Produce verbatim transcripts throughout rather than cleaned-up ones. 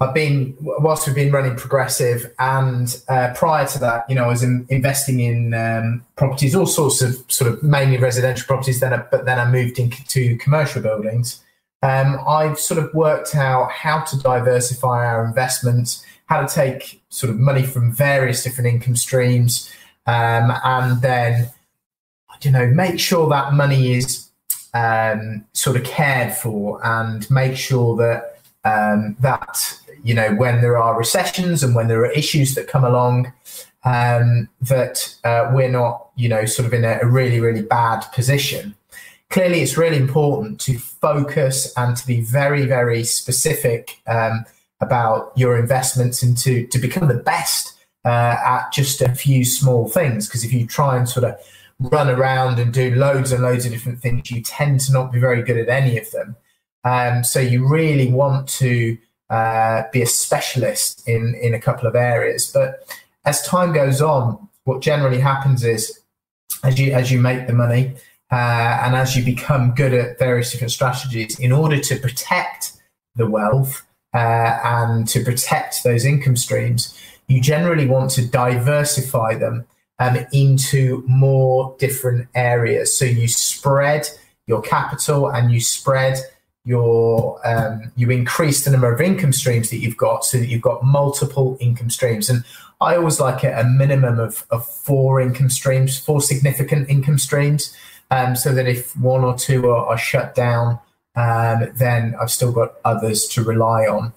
I've been, whilst we've been running Progressive, and uh, prior to that, you know, I was in, investing in um, properties, all sorts of sort of mainly residential properties, then I, but then I moved into commercial buildings. Um, I've sort of worked out how to diversify our investments, how to take sort of money from various different income streams, um, and then, you know, make sure that money is Um, sort of cared for, and make sure that um, that you know when there are recessions and when there are issues that come along, um, that uh, we're not you know sort of in a, a really really bad position. Clearly, it's really important to focus and to be very very specific um, about your investments, and to to become the best uh, at just a few small things. Because if you try and sort of run around and do loads and loads of different things, you tend to not be very good at any of them. Um, so you really want to uh, be a specialist in, in a couple of areas. But as time goes on, what generally happens is as you as you make the money uh, and as you become good at various different strategies, in order to protect the wealth uh, and to protect those income streams, you generally want to diversify them Um, into more different areas. So you spread your capital and you spread your, um, you increase the number of income streams that you've got so that you've got multiple income streams. And I always like a, a minimum of, of four income streams, four significant income streams, um, so that if one or two are, are shut down, um, then I've still got others to rely on.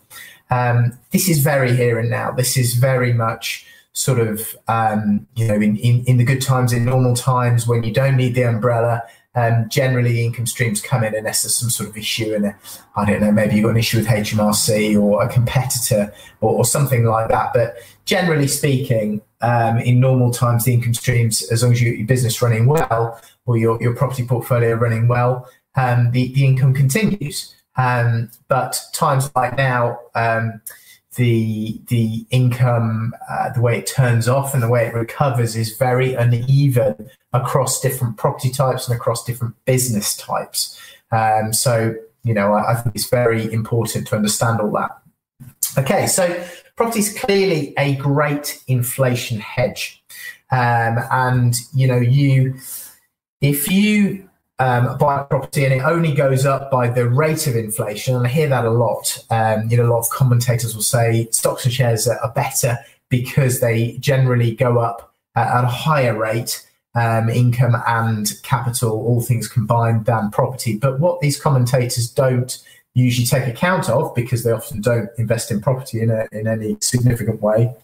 Um, this is very here and now. This is very much sort of, um, you know, in, in, in the good times, in normal times when you don't need the umbrella, um, generally the income streams come in unless there's some sort of issue in it. I don't know, maybe you've got an issue with H M R C or a competitor or, or something like that. But generally speaking, um, in normal times, the income streams, as long as you, your business running well or your, your property portfolio running well, um, the, the income continues. Um, but times like now, um, the the income, uh, the way it turns off and the way it recovers is very uneven across different property types and across different business types. Um, so, you know, I, I think it's very important to understand all that. Okay, so property is clearly a great inflation hedge. Um, and, you know, you if you... Um, buy property and it only goes up by the rate of inflation, and I hear that a lot. Um, you know, a lot of commentators will say stocks and shares are, are better because they generally go up uh, at a higher rate, um, income and capital, all things combined, than property. But what these commentators don't usually take account of, because they often don't invest in property in, a, in any significant way,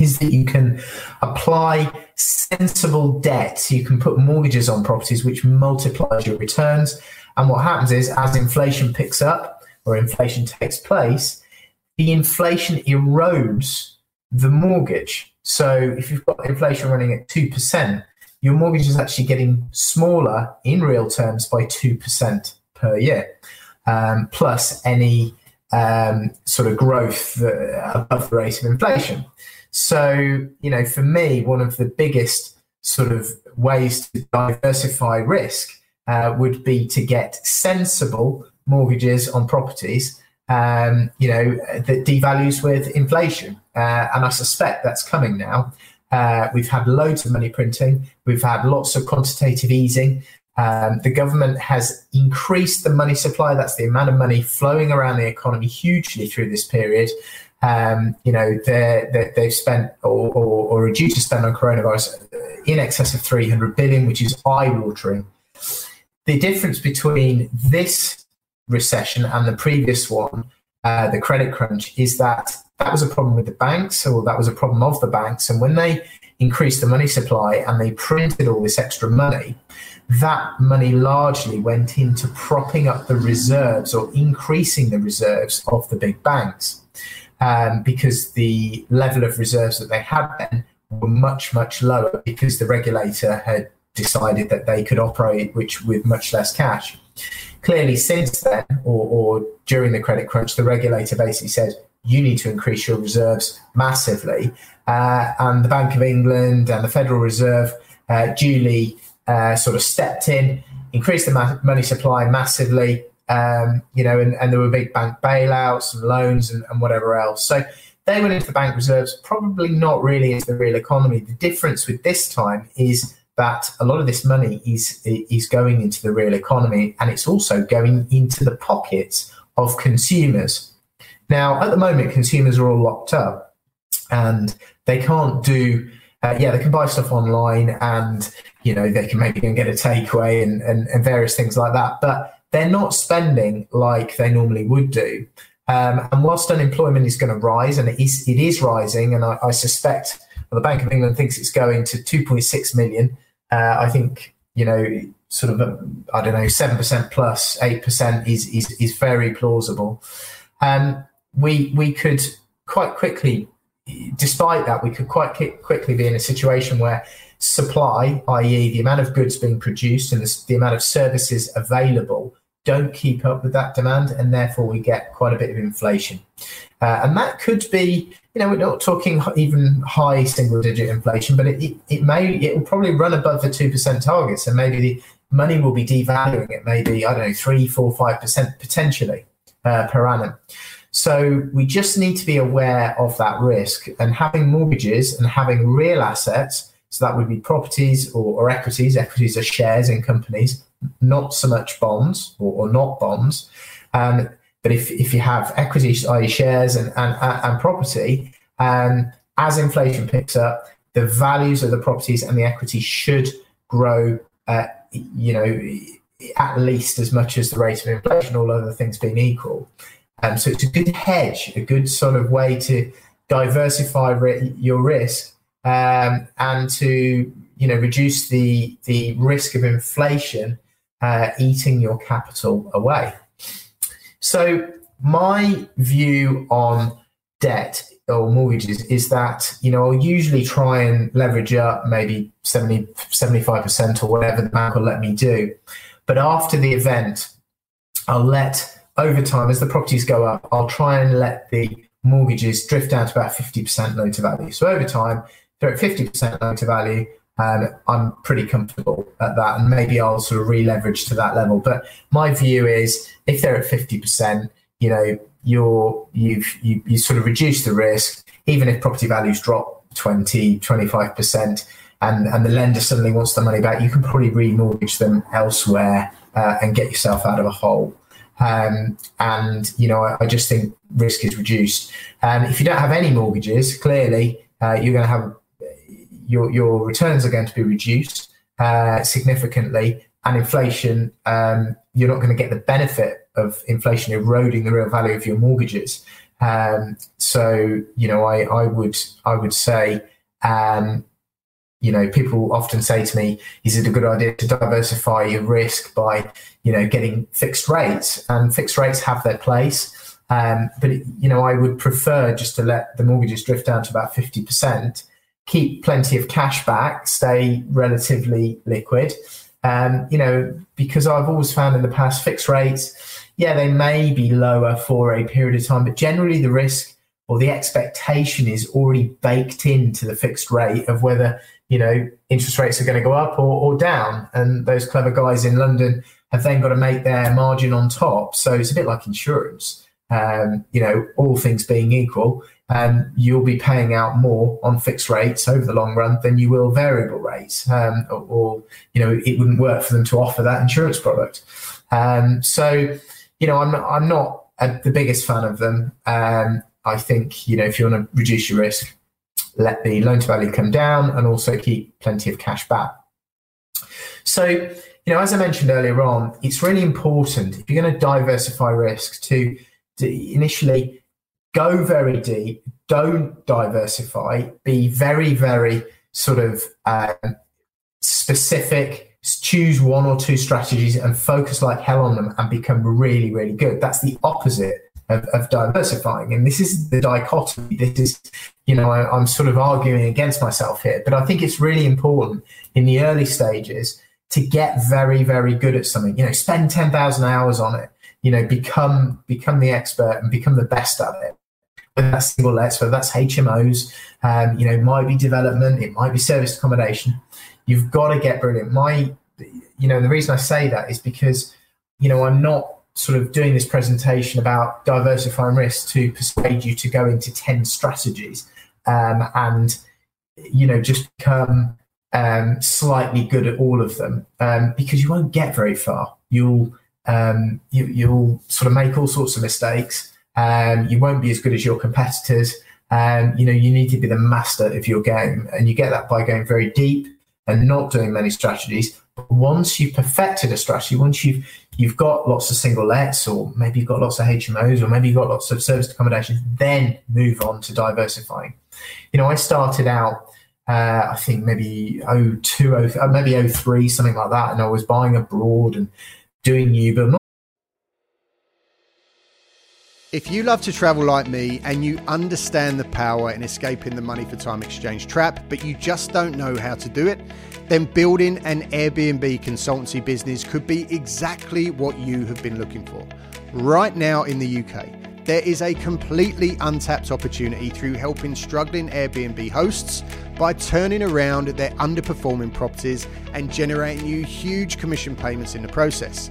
is that you can apply sensible debt. So you can put mortgages on properties, which multiplies your returns. And what happens is, as inflation picks up or inflation takes place, the inflation erodes the mortgage. So if you've got inflation running at two percent, your mortgage is actually getting smaller in real terms by two percent per year, um, plus any um, sort of growth above the rate of inflation. So, you know, for me, one of the biggest sort of ways to diversify risk uh, would be to get sensible mortgages on properties, um, you know, that devalues with inflation. Uh, and I suspect that's coming now. Uh, we've had loads of money printing. We've had lots of quantitative easing. Um, the government has increased the money supply. That's the amount of money flowing around the economy hugely through this period. Um, you know, they're, they're, they've spent or, or, or are due to spend on coronavirus in excess of three hundred billion, which is eye-watering. The difference between this recession and the previous one, uh, the credit crunch, is that that was a problem with the banks, or that was a problem of the banks. And when they increased the money supply and they printed all this extra money, that money largely went into propping up the reserves or increasing the reserves of the big banks. um, because the level of reserves that they had then were much, much lower because the regulator had decided that they could operate which with much less cash. Clearly, since then, or, or during the credit crunch, the regulator basically said, you need to increase your reserves massively. Uh, and the Bank of England and the Federal Reserve uh, duly uh, sort of stepped in, increased the ma- money supply massively, um, you know, and, and there were big bank bailouts and loans and, and whatever else. So they went into the bank reserves, probably not really into the real economy. The difference with this time is that a lot of this money is is going into the real economy, and it's also going into the pockets of consumers. Now, at the moment, consumers are all locked up, and they can't do. Uh, yeah, they can buy stuff online, and you know they can maybe go and get a takeaway and, and and various things like that. But they're not spending like they normally would do. Um, and whilst unemployment is going to rise, and it is it is rising, and I, I suspect well, the Bank of England thinks it's going to two point six million. Uh, I think, you know, sort of, a, I don't know, seven percent plus eight percent is, is, is very plausible. Um, we we could quite quickly, despite that, we could quite quickly be in a situation where supply, that is the amount of goods being produced and the, the amount of services available, don't keep up with that demand, and therefore we get quite a bit of inflation. Uh, and that could be, you know, we're not talking even high single-digit inflation, but it, it, it may, it will probably run above the two percent target. So maybe the money will be devaluing at maybe, I don't know, three, four, five percent potentially uh, per annum. So we just need to be aware of that risk, and having mortgages and having real assets, so that would be properties or, or equities. Equities are shares in companies, not so much bonds or, or not bonds. Um, but if, if you have equities, that is shares and, and, and property, um, as inflation picks up, the values of the properties and the equity should grow, uh, you know, at least as much as the rate of inflation, all other things being equal. Um, so it's a good hedge, a good sort of way to diversify re- your risk um, and to, you know, reduce the the risk of inflation uh, eating your capital away. So my view on debt or mortgages is that, you know, I'll usually try and leverage up maybe seventy, seventy-five percent or whatever the bank will let me do. But after the event, I'll let, over time, as the properties go up, I'll try and let the mortgages drift down to about fifty percent loan to value. So over time, they're at fifty percent loan to value. Um, I'm pretty comfortable at that, and maybe I'll sort of re-leverage to that level. But my view is, if they're at fifty percent, you know, you're you've you, you sort of reduce the risk, even if property values drop twenty, twenty-five percent, and and the lender suddenly wants the money back, you can probably remortgage them elsewhere uh, and get yourself out of a hole. Um, and you know, I, I just think risk is reduced. Um, if you don't have any mortgages, clearly uh, you're going to have Your, your returns are going to be reduced uh, significantly, and inflation, um, you're not going to get the benefit of inflation eroding the real value of your mortgages. Um, so, you know, I, I would I would say, um, you know, people often say to me, is it a good idea to diversify your risk by, you know, getting fixed rates? And fixed rates have their place. Um, but, it, you know, I would prefer just to let the mortgages drift down to about fifty percent, keep plenty of cash back, stay relatively liquid, um, you know, because I've always found in the past fixed rates, yeah, they may be lower for a period of time, but generally the risk or the expectation is already baked into the fixed rate of whether, you know, interest rates are going to go up or, or down. And those clever guys in London have then got to make their margin on top. So it's a bit like insurance, um, you know, all things being equal. Um, you'll be paying out more on fixed rates over the long run than you will variable rates, um, or, or, you know, it wouldn't work for them to offer that insurance product. Um, so, you know, I'm not, I'm not a, the biggest fan of them. Um, I think, you know, if you want to reduce your risk, let the loan to value come down and also keep plenty of cash back. So, you know, as I mentioned earlier on, it's really important if you're going to diversify risk to, to initially go very deep, don't diversify, be very, very sort of um, specific, choose one or two strategies and focus like hell on them and become really, really good. That's the opposite of, of diversifying. And this is the dichotomy. This is, you know, I, I'm sort of arguing against myself here, but I think it's really important in the early stages to get very, very good at something. You know, spend ten thousand hours on it. You know, become become the expert and become the best at it. Whether that's single lets, whether that's H M Os, um, you know, it might be development, it might be serviced accommodation. You've got to get brilliant. My, you know, the reason I say that is because, you know, I'm not sort of doing this presentation about diversifying risk to persuade you to go into ten strategies um, and, you know, just become um, slightly good at all of them um, because you won't get very far. You'll um, you, you'll sort of make all sorts of mistakes. Um, you won't be as good as your competitors. Um, you know, you need to be the master of your game, and you get that by going very deep and not doing many strategies. But once you've perfected a strategy, once you've you've got lots of single lets, or maybe you've got lots of H M Os, or maybe you've got lots of serviced accommodations, then move on to diversifying. You know, I started out, uh, I think maybe oh two, oh, maybe oh three, something like that, and I was buying abroad and doing new build. If you love to travel like me and you understand the power in escaping the money for time exchange trap, but you just don't know how to do it, then building an Airbnb consultancy business could be exactly what you have been looking for. Right now in the U K, there is a completely untapped opportunity through helping struggling Airbnb hosts by turning around their underperforming properties and generating you huge commission payments in the process.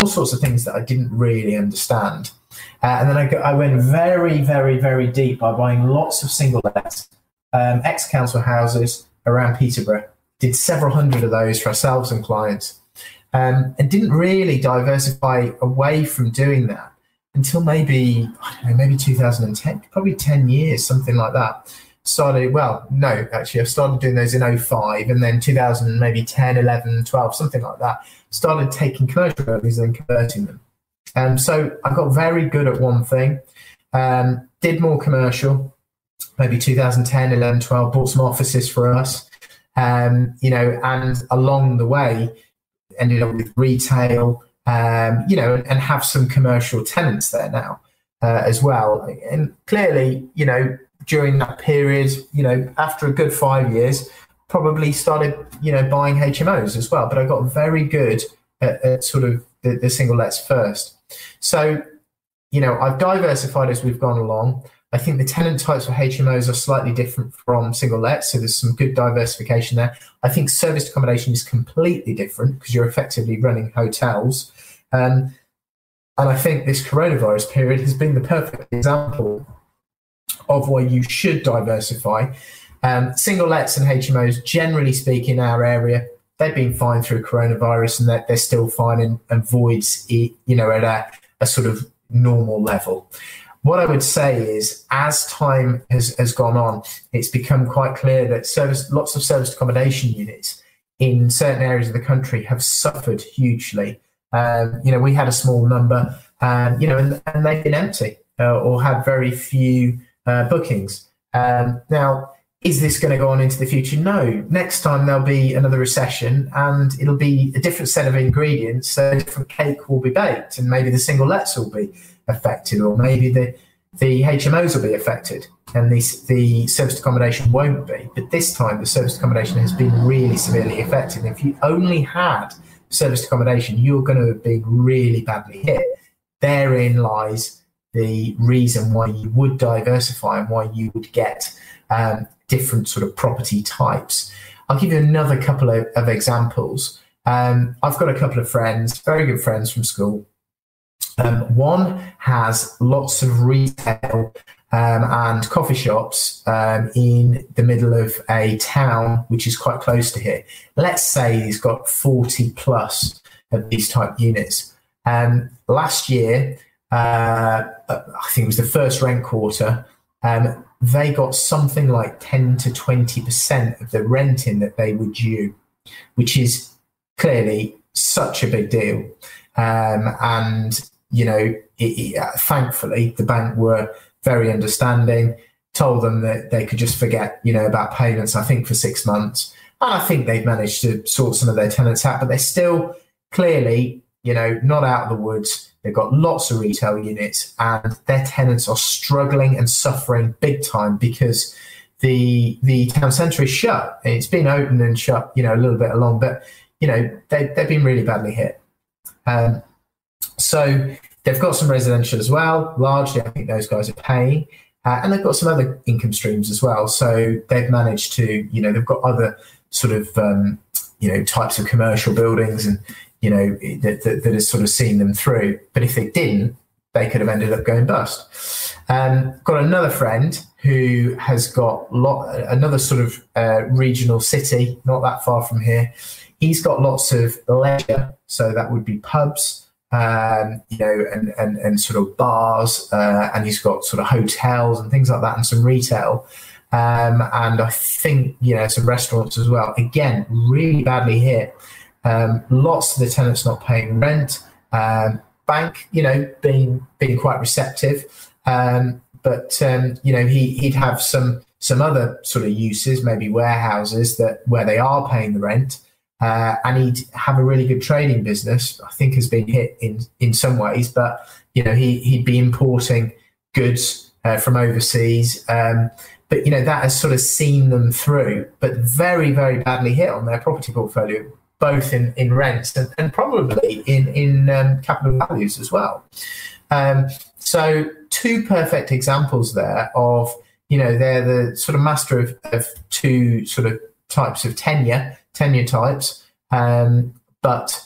All sorts of things that I didn't really understand. Uh, and then I, go, I went very, very, very deep by buying lots of single lets, um, ex-council houses around Peterborough, did several hundred of those for ourselves and clients, um, and didn't really diversify away from doing that until maybe, I don't know, maybe two thousand ten, probably ten years, something like that. Started, well, no, actually, I started doing those in oh five, and then two thousand, maybe ten, eleven, twelve, something like that. Started taking commercial properties and converting them. Um, so I got very good at one thing, um, did more commercial, maybe two thousand ten, eleven, twelve, bought some offices for us, um, you know, and along the way ended up with retail, um, you know, and, and have some commercial tenants there now uh, as well. And clearly, you know, during that period, you know, after a good five years, probably started, you know, buying H M Os as well. But I got very good at, at sort of the, the single lets first. So, you know, I've diversified as we've gone along. I think the tenant types for H M Os are slightly different from single lets. So there's some good diversification there. I think serviced accommodation is completely different because you're effectively running hotels. Um, and I think this coronavirus period has been the perfect example of where you should diversify. Um, single lets and H M Os, generally speaking, in our area, they've been fine through coronavirus, and they're, they're still fine, and, and voids, you know, at a, a sort of normal level. What I would say is, as time has, has gone on, it's become quite clear that service, lots of serviced accommodation units in certain areas of the country have suffered hugely. Um, you know, we had a small number, um, you know, and, and they've been empty uh, or had very few Uh, bookings. Um, now, is this going to go on into the future? No. Next time there'll be another recession, and it'll be a different set of ingredients. So a different cake will be baked, and maybe the single lets will be affected, or maybe the the H M Os will be affected, and the the serviced accommodation won't be. But this time, the serviced accommodation has been really severely affected. And if you only had serviced accommodation, you're going to have been really badly hit. Therein lies the reason why you would diversify and why you would get um, different sort of property types. I'll give you another couple of, of examples. Um, I've got a couple of friends, very good friends from school. Um, one has lots of retail um, and coffee shops um, in the middle of a town, which is quite close to here. Let's say he's got forty plus of these type units. Um, last year, uh, I think it was the first rent quarter, um, they got something like ten to twenty percent of the renting that they were due, which is clearly such a big deal. Um, and, you know, it, it, thankfully, the bank were very understanding, told them that they could just forget, you know, about payments, I think, for six months. And I think they've managed to sort some of their tenants out, but they're still clearly, you know, not out of the woods. They've got lots of retail units and their tenants are struggling and suffering big time because the the town centre is shut. It's been open and shut, you know, a little bit along, but, you know, they, they've been really badly hit. Um, so they've got some residential as well. Largely, I think those guys are paying. Uh, and they've got some other income streams as well. So they've managed to, you know, they've got other sort of, um, you know, types of commercial buildings and, you know, that, that, that has sort of seen them through. But if they didn't, they could have ended up going bust. Um, got another friend who has got lot another sort of uh, regional city, not that far from here. He's got lots of leisure, so that would be pubs, um, you know, and, and, and sort of bars, uh, and he's got sort of hotels and things like that, and some retail, um, and I think, you know, some restaurants as well. Again, really badly hit. Um, lots of the tenants not paying rent. Um, bank, you know, being being quite receptive, um, but um, you know, he he'd have some some other sort of uses, maybe warehouses that where they are paying the rent. Uh, and he'd have a really good trading business, I think has been hit in, in some ways, but, you know, he, he'd be importing goods uh, from overseas. Um, but, you know, that has sort of seen them through, but very, very badly hit on their property portfolio, both in, in rents and, and probably in, in um, capital values as well. Um, so two perfect examples there of, you know, they're the sort of master of, of two sort of types of tenure, tenure types, um, but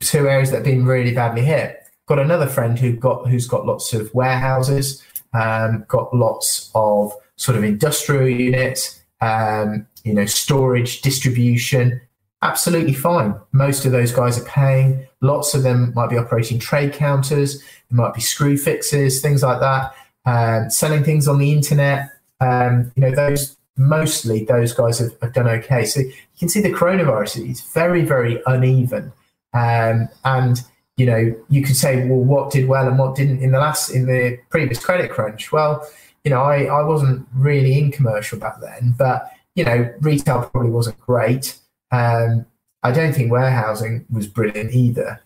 two areas that have been really badly hit. Got another friend who got who's got lots of warehouses, um, got lots of sort of industrial units, um, you know, storage, distribution, absolutely fine. Most of those guys are paying. Lots of them might be operating trade counters, there might be screw fixes, things like that, um, selling things on the internet, um, you know, those. Mostly those guys have, have done okay. So you can see the coronavirus is very, very uneven. Um, and, you know, you could say, well, what did well and what didn't in the last, in the previous credit crunch? Well, you know, I, I wasn't really in commercial back then, but, you know, retail probably wasn't great. Um, I don't think warehousing was brilliant either.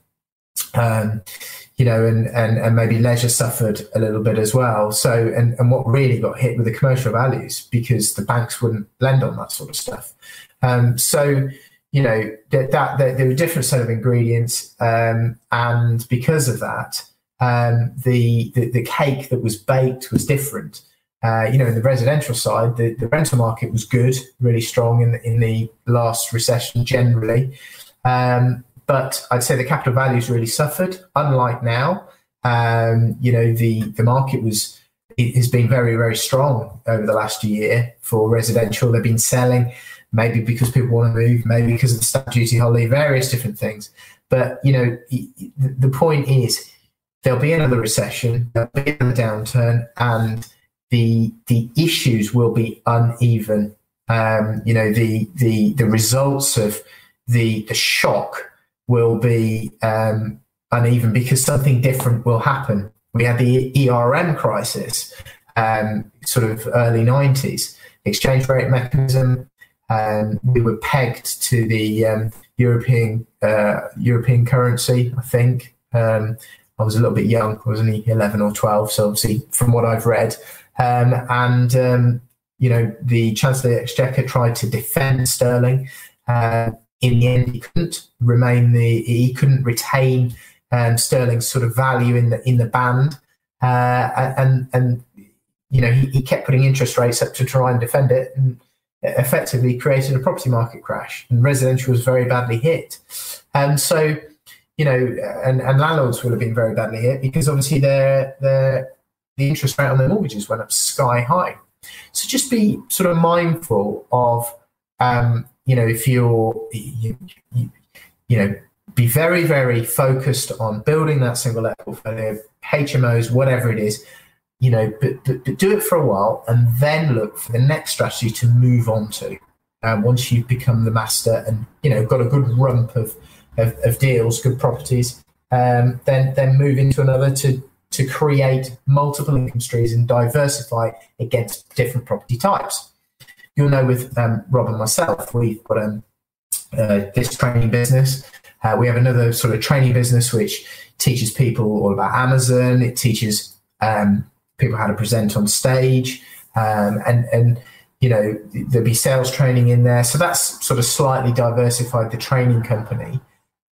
Um, you know, and, and, and maybe leisure suffered a little bit as well. So, and, and what really got hit were the commercial values because the banks wouldn't lend on that sort of stuff. Um, so, you know, that, that, that there were a different set of ingredients. Um, and because of that, um, the, the, the cake that was baked was different. Uh, you know, in the residential side, the, the rental market was good, really strong in the, in the last recession generally. Um, But I'd say the capital values really suffered, unlike now. Um, you know, the, the market was it has been very, very strong over the last year for residential. They've been selling, maybe because people want to move, maybe because of the stamp duty holiday, various different things. But, you know, the point is there'll be another recession, there'll be another downturn, and the the issues will be uneven. Um, you know, the, the, the results of the the shock will be um, uneven because something different will happen. We had the E R M crisis, um, sort of early nineties, exchange rate mechanism. Um, we were pegged to the um, European uh, European currency, I think. Um, I was a little bit young, I was only eleven or twelve, so obviously from what I've read. Um, and, um, you know, the Chancellor of the Exchequer tried to defend sterling. Uh, In the end, he couldn't remain the he couldn't retain um, sterling's sort of value in the in the band, uh, and and you know he, he kept putting interest rates up to try and defend it, and effectively created a property market crash. And residential was very badly hit, and so you know and, and landlords would have been very badly hit because obviously their their the interest rate on their mortgages went up sky high. So just be sort of mindful of. Um, You know, if you're, you, you, you know, be very, very focused on building that single let portfolio, H M Os, whatever it is, you know, but, but, but do it for a while and then look for the next strategy to move on to. Um, once you've become the master and, you know, got a good rump of, of, of deals, good properties, um, then then move into another to to create multiple income streams and diversify against different property types. You'll know with um, Rob and myself, we've got um, uh, this training business. Uh, we have another sort of training business which teaches people all about Amazon. It teaches um, people how to present on stage, um, and and you know, there'll be sales training in there. So that's sort of slightly diversified the training company.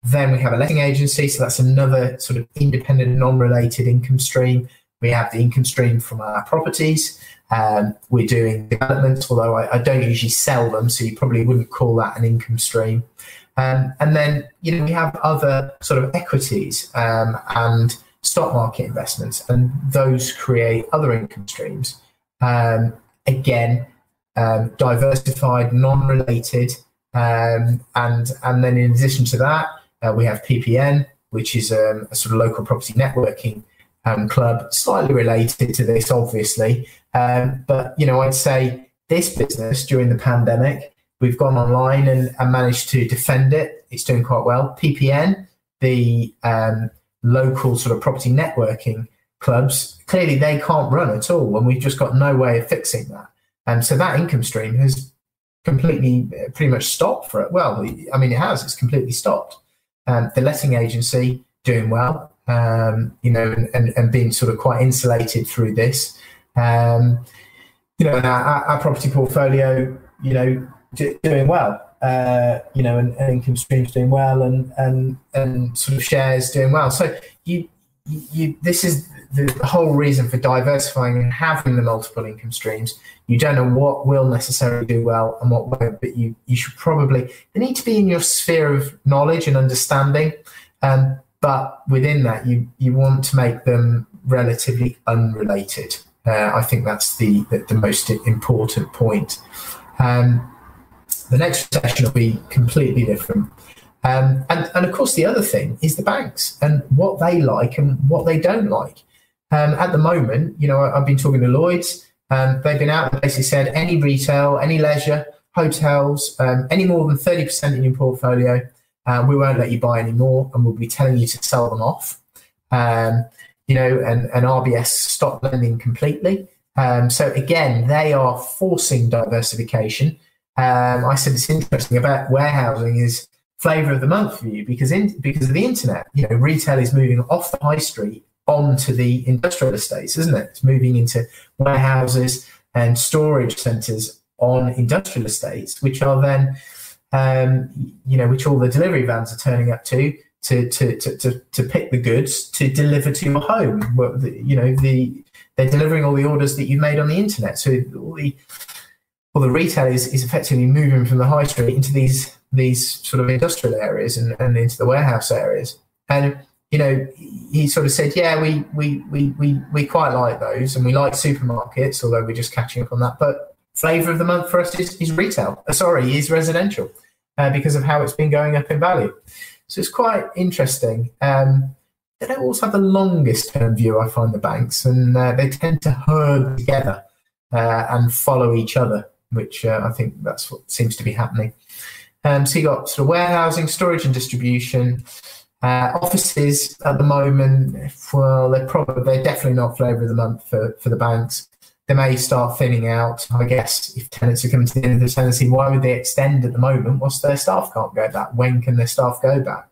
Then we have a letting agency, so that's another sort of independent, non-related income stream. We have the income stream from our properties. Um, we're doing developments, although I, I don't usually sell them, so you probably wouldn't call that an income stream. Um, and then, you know, we have other sort of equities um, and stock market investments, and those create other income streams. Um, again, um, diversified, non-related, um, and and then in addition to that, Uh, we have P P N, which is um, a sort of local property networking um, club, slightly related to this, obviously. Um, but, you know, I'd say this business during the pandemic, we've gone online and, and managed to defend it. It's doing quite well. P P N, the um, local sort of property networking clubs, clearly they can't run at all, and we've just got no way of fixing that. And um, so that income stream has completely uh, pretty much stopped for it. Well, I mean, it has. It's completely stopped. Um, the letting agency doing well, um, you know, and, and, and being sort of quite insulated through this. Um, you know, and our, our property portfolio, you know, d- doing well, uh, you know, and, and income streams doing well, and, and and sort of shares doing well. So you you this is the whole reason for diversifying and having the multiple income streams. You don't know what will necessarily do well and what won't, but you, you should probably, they need to be in your sphere of knowledge and understanding. Um, but within that, you, you want to make them relatively unrelated. Uh, I think that's the, the, the most important point. Um, the next session will be completely different. Um, and, and of course, the other thing is the banks and what they like and what they don't like. Um, at the moment, you know, I've been talking to Lloyds. Um, they've been out and basically said any retail, any leisure, hotels, um, any more than thirty percent in your portfolio, uh, we won't let you buy any more, and we'll be telling you to sell them off. Um, you know, and, and R B S stopped lending completely. Um, so again, they are forcing diversification. Um, I said it's interesting about warehousing is flavour of the month for you because in, because of the internet. You know, retail is moving off the high street onto the industrial estates, isn't it? It's moving into warehouses and storage centres on industrial estates, which are then, um, you know, which all the delivery vans are turning up to to to to to, to pick the goods to deliver to your home. You know, the they're delivering all the orders that you've made on the internet. So all the all the retail is, is effectively moving from the high street into these these sort of industrial areas and, and into the warehouse areas. And you know, he sort of said, yeah, we, we we we we quite like those, and we like supermarkets, although we're just catching up on that. But flavour of the month for us is, is retail. Uh, sorry, is residential uh, because of how it's been going up in value. So it's quite interesting. Um, they don't always have the longest term view, I find, the banks, and uh, they tend to herd together uh, and follow each other, which uh, I think that's what seems to be happening. Um, so you got sort of warehousing, storage and distribution. Uh, offices at the moment, well, they're probably they're definitely not flavour of the month for, for the banks. They may start thinning out, I guess. If tenants are coming to the end of the tenancy, why would they extend at the moment whilst their staff can't go back? When can their staff go back?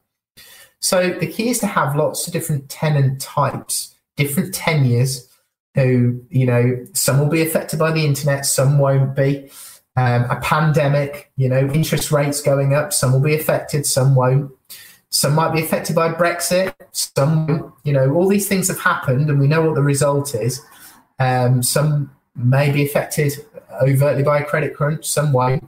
So the key is to have lots of different tenant types, different tenures, who, you know, some will be affected by the internet, some won't be. Um, a pandemic, you know, interest rates going up, some will be affected, some won't. Some might be affected by Brexit. Some, you know, all these things have happened and we know what the result is. Um, some may be affected overtly by a credit crunch, some won't,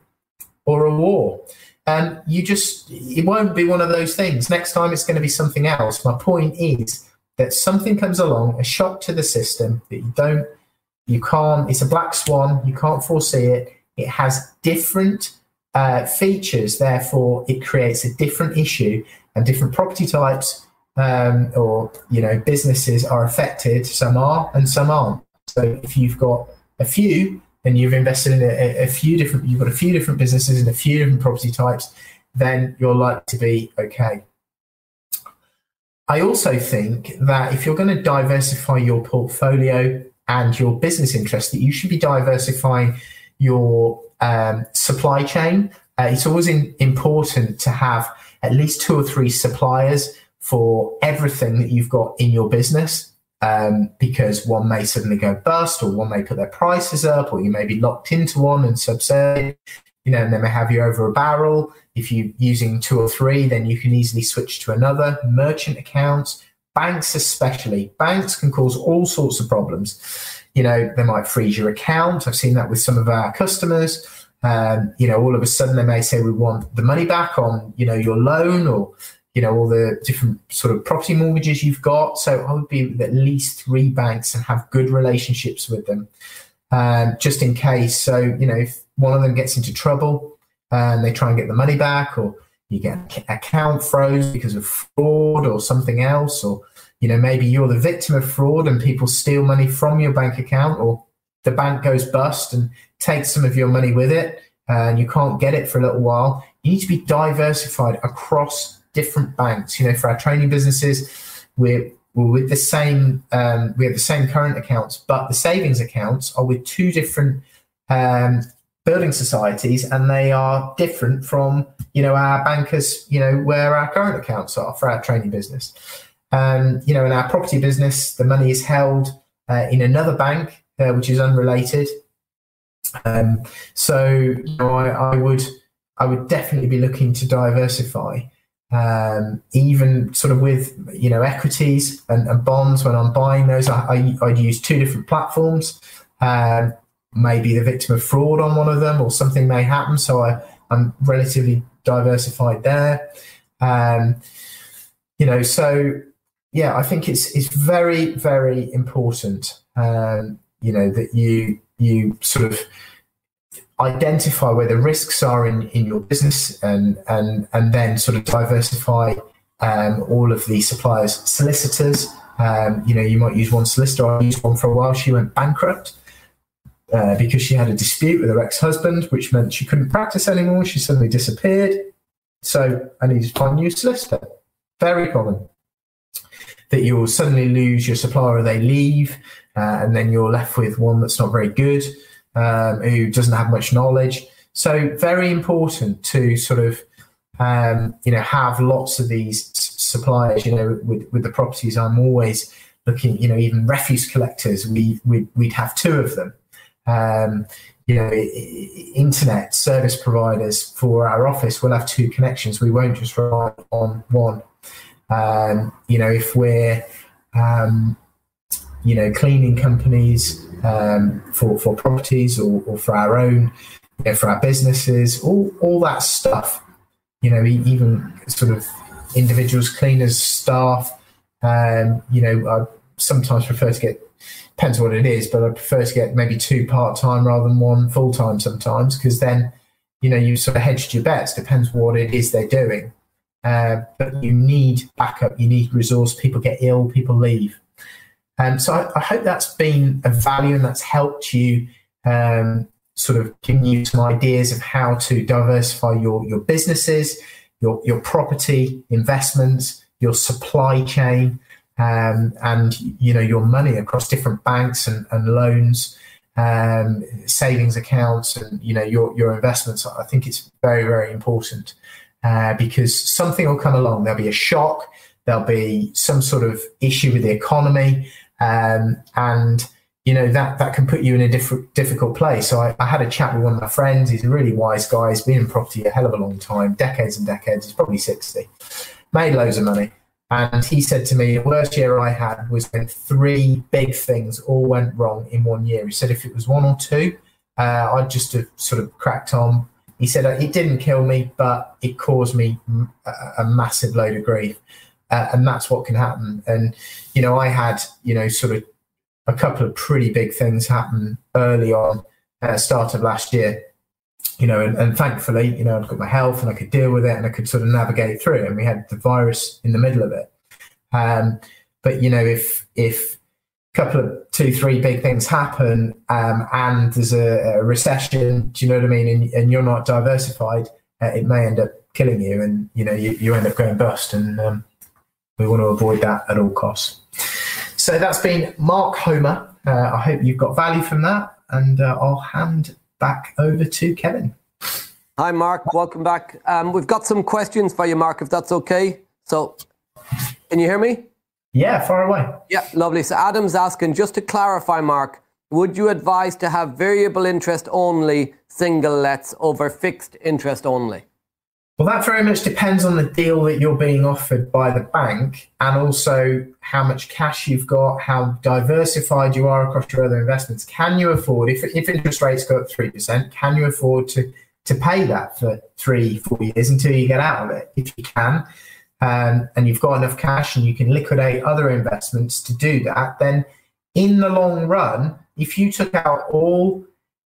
or a war. Um, you just, it won't be one of those things. Next time it's going to be something else. My point is that something comes along, a shock to the system that you don't, you can't, it's a black swan, you can't foresee it. It has different uh, features. Therefore, it creates a different issue, and different property types um, or you know businesses are affected. Some are and some aren't. So if you've got a few, and you've invested in a, a few different, you've got a few different businesses and a few different property types, then you're likely to be okay. I also think that if you're going to diversify your portfolio and your business interests, that you should be diversifying your um, supply chain. Uh, it's always in, important to have at least two or three suppliers for everything that you've got in your business, um, because one may suddenly go bust, or one may put their prices up, or you may be locked into one and subservient, you know, and they may have you over a barrel. If you're using two or three, then you can easily switch to another. Merchant accounts, banks especially. Banks can cause all sorts of problems. You know, they might freeze your account. I've seen that with some of our customers. Um, you know, all of a sudden they may say, we want the money back on, you know, your loan, or, you know, all the different sort of property mortgages you've got. So I would be with at least three banks and have good relationships with them, um, just in case. So, you know, if one of them gets into trouble, and they try and get the money back, or you get an account froze because of fraud or something else, or, you know, maybe you're the victim of fraud and people steal money from your bank account, or the bank goes bust and takes some of your money with it and you can't get it for a little while. You need to be diversified across different banks. You know, for our training businesses, we're, we're with the same, um, we have the same current accounts, but the savings accounts are with two different um building societies, and they are different from, you know, our bankers, you know, where our current accounts are for our training business. Um, you know, in our property business, the money is held uh, in another bank, uh, which is unrelated. Um, so you know, I, I would, I would definitely be looking to diversify, um, even sort of with, you know, equities and, and bonds. When I'm buying those, I, I, I'd use two different platforms. Um, maybe the victim of fraud on one of them, or something may happen. So I, I'm relatively diversified there. Um, you know, so yeah, I think it's, it's very, very important, um, you know, that you, you sort of identify where the risks are in, in your business, and, and, and then sort of diversify, um, all of the suppliers, solicitors. Um, you know, you might use one solicitor. I used one for a while. She went bankrupt. Uh, because she had a dispute with her ex-husband, which meant she couldn't practice anymore. She suddenly disappeared. So I needed to find a new solicitor. Very common that you'll suddenly lose your supplier, or they leave, uh, and then you're left with one that's not very good, um, who doesn't have much knowledge. So very important to sort of, um, you know, have lots of these s- suppliers. You know, with, with the properties, I'm always looking, you know, even refuse collectors, we, we, we'd have two of them. Um, you know, internet service providers for our office will have two connections. We won't just rely on one. Um, you know, if we're, um, you know, cleaning companies um, for, for properties, or, or for our own, you know, for our businesses, all, all that stuff, you know, even sort of individuals, cleaners, staff, um, you know, I sometimes prefer to get, depends what it is, but I prefer to get maybe two part-time rather than one full-time sometimes, because then, you know, you've sort of hedged your bets. Depends what it is they're doing. Uh, but you need backup. You need resource. People get ill. People leave. Um, so I, I hope that's been of value, and that's helped you, um, sort of giving you some ideas of how to diversify your, your businesses, your, your property investments, your supply chain, Um, and, you know, your money across different banks and, and loans, um, savings accounts, and, you know, your, your investments. I think it's very, very important, uh, because something will come along. There'll be a shock. There'll be some sort of issue with the economy. Um, and, you know, that, that can put you in a diff- difficult place. So I, I had a chat with one of my friends. He's a really wise guy. He's been in property a hell of a long time, decades and decades. He's probably sixty, made loads of money. And he said to me, the worst year I had was when three big things all went wrong in one year. He said, if it was one or two, uh, I'd just have sort of cracked on. He said, it didn't kill me, but it caused me a, a massive load of grief. Uh, and that's what can happen. And, you know, I had, you know, sort of a couple of pretty big things happen early on, uh, start of last year. you know, and, and thankfully, you know, I've got my health and I could deal with it and I could sort of navigate through it. And we had the virus in the middle of it. Um, but, you know, if if a couple of two, three big things happen um, and there's a, a recession, do you know what I mean? And, and you're not diversified, uh, it may end up killing you and, you know, you, you end up going bust. And um, we want to avoid that at all costs. So that's been Mark Homer. Uh, I hope you've got value from that. And uh, I'll hand back over to Kevin. Hi, Mark. Welcome back. Um, we've got some questions for you, Mark, if that's okay. So can you hear me? Yeah, far away. Yeah, lovely. So Adam's asking, just to clarify, Mark, would you advise to have variable interest only single lets over fixed interest only? Well, that very much depends on the deal that you're being offered by the bank and also how much cash you've got, how diversified you are across your other investments. Can you afford, if, if interest rates go up three percent, can you afford to, to pay that for three, four years until you get out of it? If you can, Um, and you've got enough cash and you can liquidate other investments to do that, then in the long run, if you took out all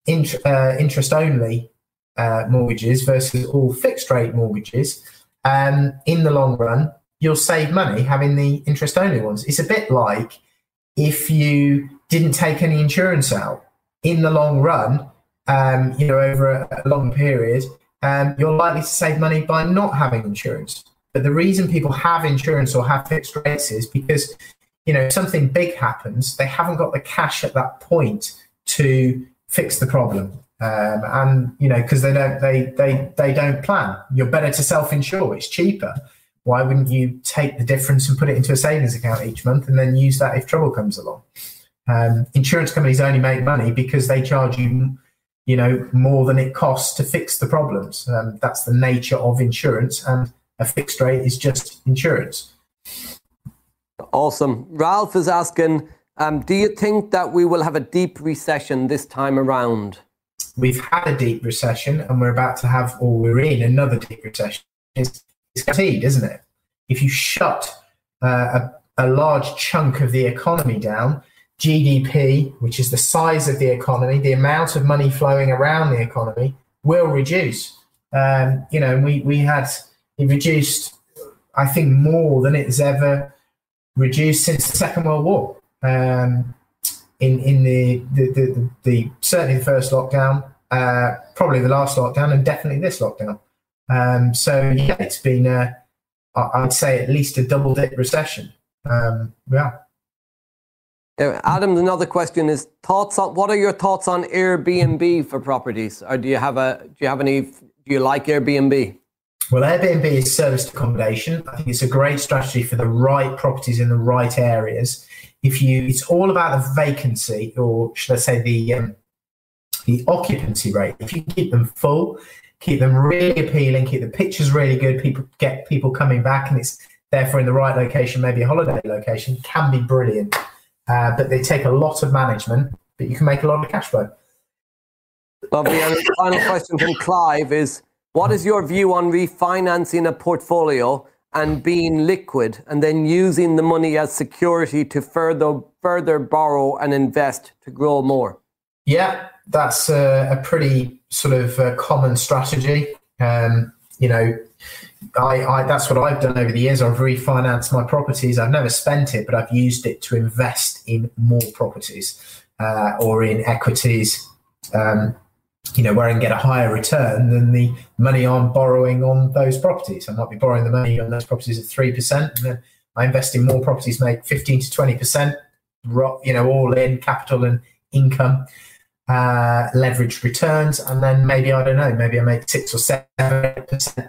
int- uh, interest-only uh, mortgages versus all fixed-rate mortgages, um, in the long run, you'll save money having the interest-only ones. It's a bit like if you didn't take any insurance out. In the long run, um, you know, over a, a long period, um, you're likely to save money by not having insurance. But the reason people have insurance or have fixed rates is because, you know, if something big happens, they haven't got the cash at that point to fix the problem. Um, and, you know, because they don't they, they, they don't plan. You're better to self-insure. It's cheaper. Why wouldn't you take the difference and put it into a savings account each month and then use that if trouble comes along? Um, insurance companies only make money because they charge you, you know, more than it costs to fix the problems. Um, that's the nature of insurance. And a fixed rate is just insurance. Awesome. Ralph is asking, um, do you think that we will have a deep recession this time around? We've had a deep recession and we're about to have, or we're in another deep recession. It's, it's guaranteed, isn't it? If you shut uh, a, a large chunk of the economy down, G D P, which is the size of the economy, the amount of money flowing around the economy, will reduce. Um, you know, we, we had... It reduced, I think, more than it's ever reduced since the Second World War. Um, in in the, the, the, the certainly the first lockdown, uh, probably the last lockdown, and definitely this lockdown. Um, so yeah, it's been, a, I'd say, at least a double-dip recession. Um, yeah. Adam, another question is thoughts on what are your thoughts on Airbnb for properties, or do you have a do you have any do you like Airbnb? Well, Airbnb is serviced accommodation. I think it's a great strategy for the right properties in the right areas. If you, it's all about the vacancy, or should I say the um, the occupancy rate. If you keep them full, keep them really appealing, keep the pictures really good, people get people coming back, and it's therefore in the right location, maybe a holiday location, can be brilliant. Uh, but they take a lot of management, but you can make a lot of cash flow. Lovely. And the final question from Clive is, what is your view on refinancing a portfolio and being liquid and then using the money as security to further further borrow and invest to grow more? Yeah, that's a, a pretty sort of uh, common strategy. Um, you know, I, I that's what I've done over the years. I've refinanced my properties. I've never spent it, but I've used it to invest in more properties uh, or in equities. Um you know, where I can get a higher return than the money I'm borrowing on those properties. I might be borrowing the money on those properties at three percent, and then I invest in more properties, make fifteen to twenty percent, you know, all in capital and income, uh, leveraged returns. And then maybe, I don't know, maybe I make six or seven percent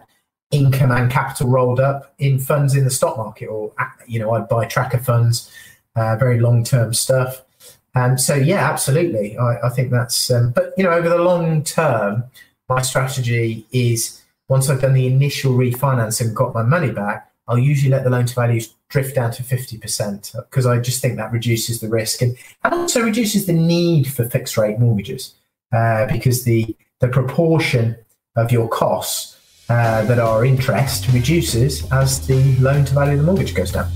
income and capital rolled up in funds in the stock market, or, you know, I'd buy tracker funds, uh, very long-term stuff. Um, so, yeah, absolutely. I, I think that's um, – but, you know, over the long term, my strategy is once I've done the initial refinancing and got my money back, I'll usually let the loan to values drift down to fifty percent because I just think that reduces the risk and, and also reduces the need for fixed rate mortgages uh, because the, the proportion of your costs uh, that are interest reduces as the loan to value of the mortgage goes down.